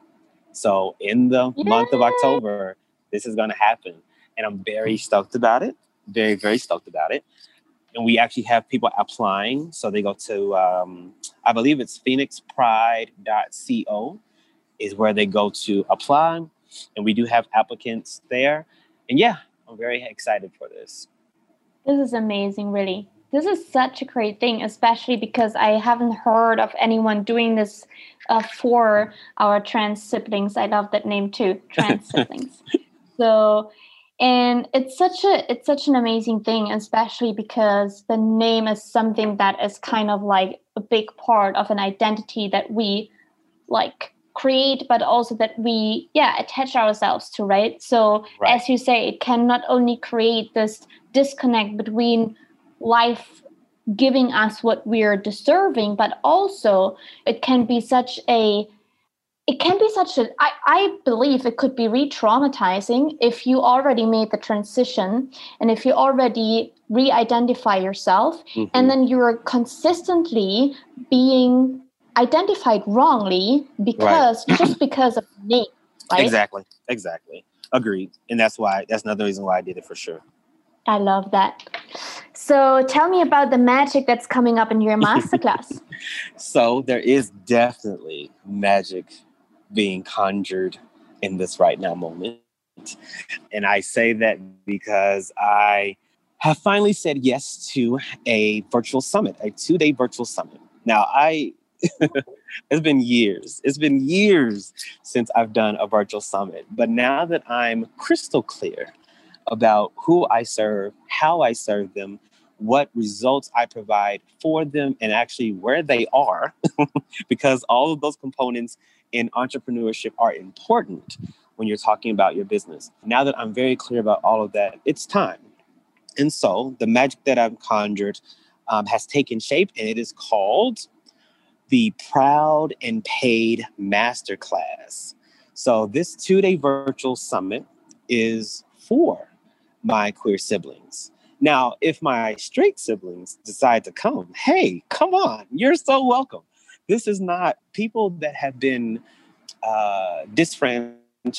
So in the month of October, this is going to happen. And I'm very stoked about it. Very, very stoked about it. And we actually have people applying. So they go to, I believe it's phoenixpride.co is where they go to apply. And we do have applicants there. And yeah, I'm very excited for this. This is amazing, really. This is such a great thing, especially because I haven't heard of anyone doing this for our trans siblings. I love that name too, trans siblings. So, and it's such an amazing thing, especially because the name is something that is kind of like a big part of an identity that we like create, but also that we attach ourselves to, right? So right. As you say, it can not only create this disconnect between life giving us what we're deserving, but also I believe it could be re-traumatizing if you already made the transition and if you already re-identify yourself, mm-hmm. and then you're consistently being identified wrongly because right. just because of the name. Right? Exactly. Agreed. And that's another reason why I did it for sure. I love that. So tell me about the magic that's coming up in your masterclass. So there is definitely magic being conjured in this right now moment. And I say that because I have finally said yes to a virtual summit, a 2-day virtual summit. Now, it's been years since I've done a virtual summit. But now that I'm crystal clear about who I serve, how I serve them, what results I provide for them, and actually where they are, because all of those components in entrepreneurship are important when you're talking about your business. Now that I'm very clear about all of that, it's time. And so the magic that I've conjured has taken shape, and it is called the Proud and Paid Masterclass. So this 2-day virtual summit is for my queer siblings. Now, if my straight siblings decide to come, hey, come on, you're so welcome. This is not people that have been disfranchised and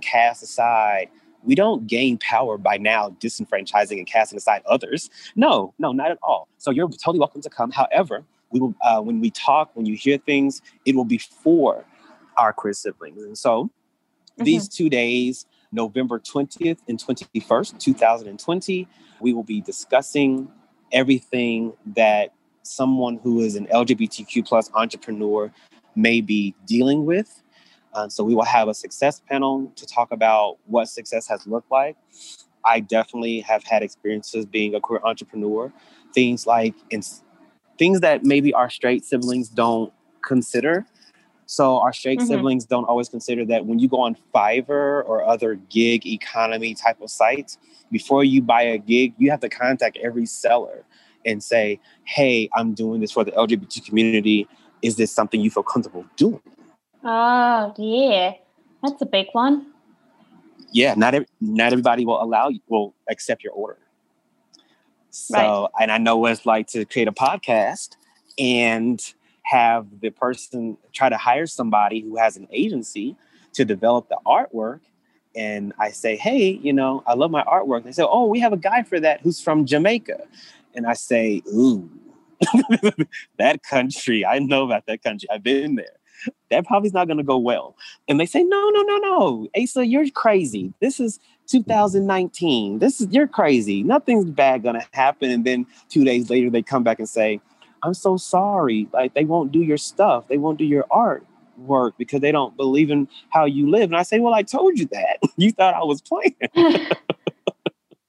cast aside. We don't gain power by now disenfranchising and casting aside others. No, not at all. So you're totally welcome to come. However, we will, when we talk, when you hear things, it will be for our queer siblings. And so these 2 days, November 20th and 21st, 2020, we will be discussing everything that someone who is an LGBTQ+ entrepreneur may be dealing with. So we will have a success panel to talk about what success has looked like. I definitely have had experiences being a queer entrepreneur, things that maybe our straight siblings don't consider. So our straight siblings don't always consider that when you go on Fiverr or other gig economy type of sites, before you buy a gig, you have to contact every seller and say, hey, I'm doing this for the LGBT community. Is this something you feel comfortable doing? Oh, yeah. That's a big one. Yeah, not everybody will accept your order. So, right. And I know what it's like to create a podcast and have the person try to hire somebody who has an agency to develop the artwork, and I say, hey, you know, I love my artwork. They say, oh, we have a guy for that who's from Jamaica. And I say, ooh, that country. I know about that country. I've been there. That probably's not going to go well. And they say, no. Asa, you're crazy. This is 2019. You're crazy. Nothing's bad going to happen. And then 2 days later, they come back and say, I'm so sorry. Like, they won't do your stuff. They won't do your artwork because they don't believe in how you live. And I say, well, I told you that. You thought I was playing.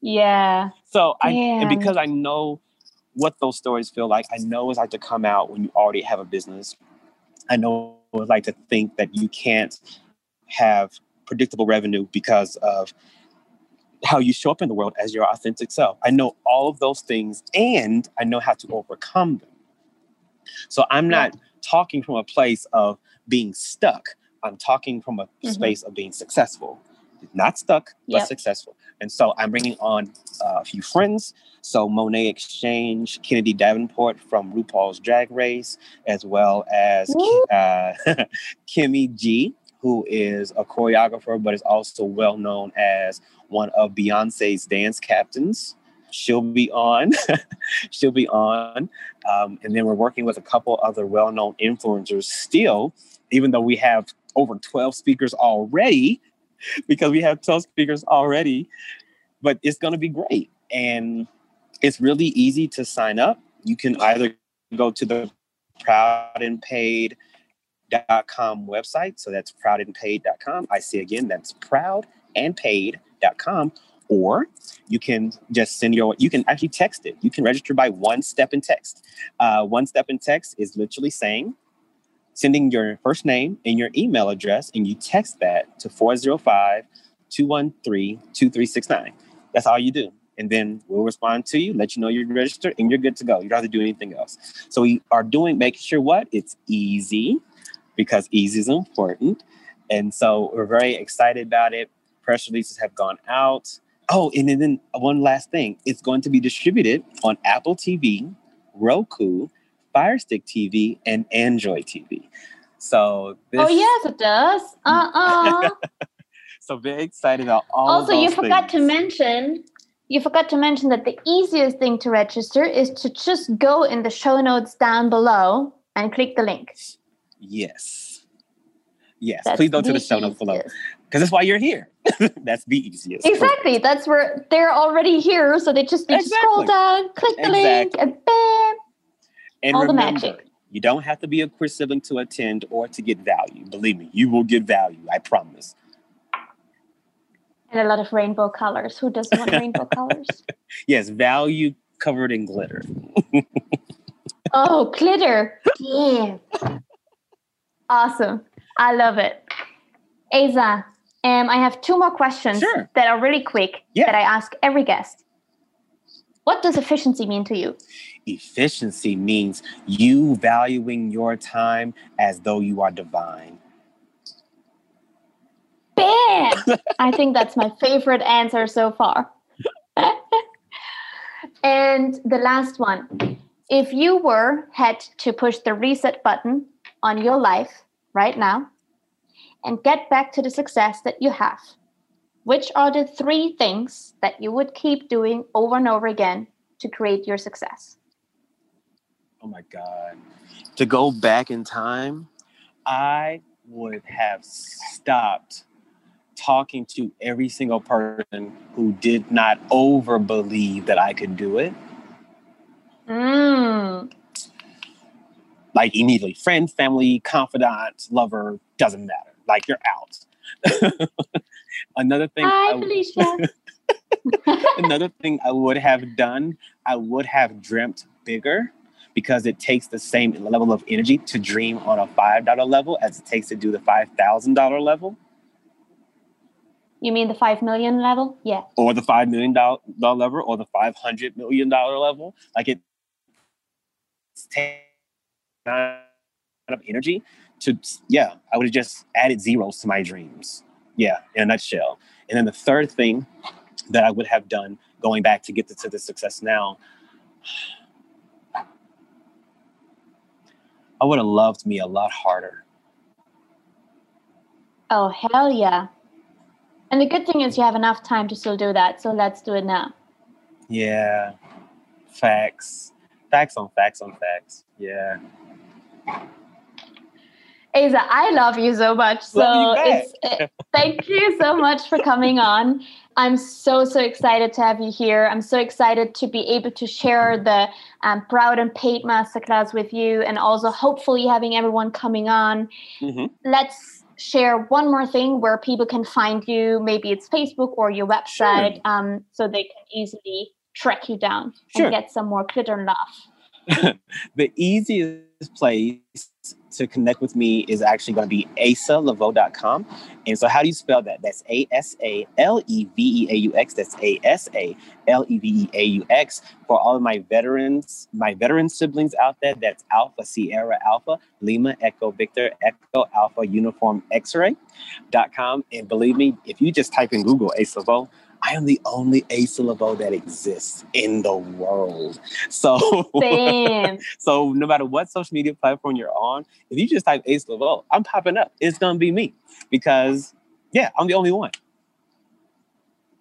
Yeah. So and because I know what those stories feel like, I know it's like to come out when you already have a business. I know it's like to think that you can't have predictable revenue because of how you show up in the world as your authentic self. I know all of those things and I know how to overcome them. So I'm not talking from a place of being stuck. I'm talking from a space of being successful. Not stuck, but successful. And so I'm bringing on a few friends. So Monet Exchange, Kennedy Davenport from RuPaul's Drag Race, as well as Kimmy G, who is a choreographer, but is also well known as one of Beyonce's dance captains. She'll be on. And then we're working with a couple other well-known influencers still, even though we have over 12 speakers already. But it's going to be great. And it's really easy to sign up. You can either go to the proudandpaid.com website. So that's proudandpaid.com. I say again, that's proudandpaid.com. Or you can just send you can actually text it. You can register by one step in text. One step in text is literally saying, sending your first name and your email address, and you text that to 405-213-2369. That's all you do. And then we'll respond to you, let you know you're registered, and you're good to go. You don't have to do anything else. So we are making sure it's easy, because easy is important. And so we're very excited about it. Press releases have gone out. Oh, and then one last thing. It's going to be distributed on Apple TV, Roku, Fire Stick TV, and Android TV. So this... Oh, yes, it does. So very excited about all also, those you forgot to mention that the easiest thing to register is to just go in the show notes down below and click the link. Yes. That's please go to the show notes below. Because that's why you're here. That's the easiest. Exactly. Part. That's where they're already here. So they just need to scroll down, click the link, and bam. And all remember, the magic. You don't have to be a queer sibling to attend or to get value. Believe me, you will get value. I promise. And a lot of rainbow colors. Who doesn't want rainbow colors? Yes, value covered in glitter. Oh, glitter. Yeah. Awesome. I love it. Asa, I have two more questions that are really quick that I ask every guest. What does efficiency mean to you? Efficiency means you valuing your time as though you are divine. Bam! I think that's my favorite answer so far. And the last one. If you had to push the reset button on your life right now and get back to the success that you have, which are the three things that you would keep doing over and over again to create your success? Oh my God. To go back in time, I would have stopped talking to every single person who did not overbelieve that I could do it. Like immediately, friend, family, confidant, lover, doesn't matter. Like, you're out. Another thing I would have done, I would have dreamt bigger, because it takes the same level of energy to dream on a $5 level as it takes to do the $5,000 level. You mean the $5 million level? Yeah. Or the $5 million level, or the $500 million level. Like, it takes a lot of energy to. Yeah, I would have just added zeros to my dreams. Yeah, in a nutshell. And then the third thing that I would have done, going back to get to the success now, I would have loved me a lot harder. Oh, hell yeah. And the good thing is you have enough time to still do that. So let's do it now. Yeah. Facts. Facts on facts on facts. Yeah. Asa, I love you so much. So thank you so much for coming on. I'm so, so excited to have you here. I'm so excited to be able to share the Proud and Paid Masterclass with you, and also hopefully having everyone coming on. Mm-hmm. Let's share one more thing where people can find you. Maybe it's Facebook or your website, sure. So they can easily track you down, sure, and get some more glitter and laugh. The easiest place to connect with me is actually going to be asalaveau.com. And so how do you spell that? That's ASALEVEAUX. That's ASALEVEAUX. For all of my veteran siblings out there, that's Alpha Sierra Alpha Lima Echo Victor Echo Alpha Uniform X-Ray.com. And believe me, if you just type in Google Asa Laveau, I am the only Asa Laveau that exists in the world. So, so no matter what social media platform you're on, if you just type Asa Laveau, I'm popping up. It's going to be me because, yeah, I'm the only one.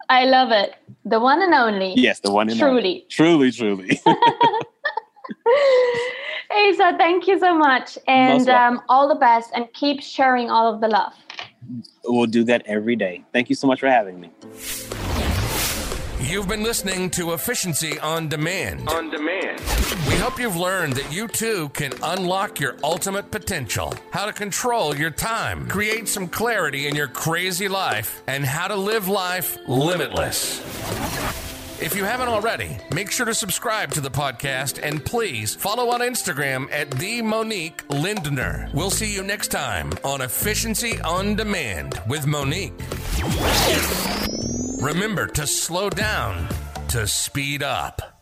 I love it. The one and only. Yes, the one and only. Truly. Truly, truly. Asa, thank you so much. And all the best, and keep sharing all of the love. We'll do that every day. Thank you so much for having me. You've been listening to Efficiency on Demand. On Demand. We hope you've learned that you too can unlock your ultimate potential, how to control your time, create some clarity in your crazy life, and how to live life limitless. If you haven't already, make sure to subscribe to the podcast, and please follow on Instagram at @TheMoniqueLindner. We'll see you next time on Efficiency on Demand with Monique. Remember to slow down to speed up.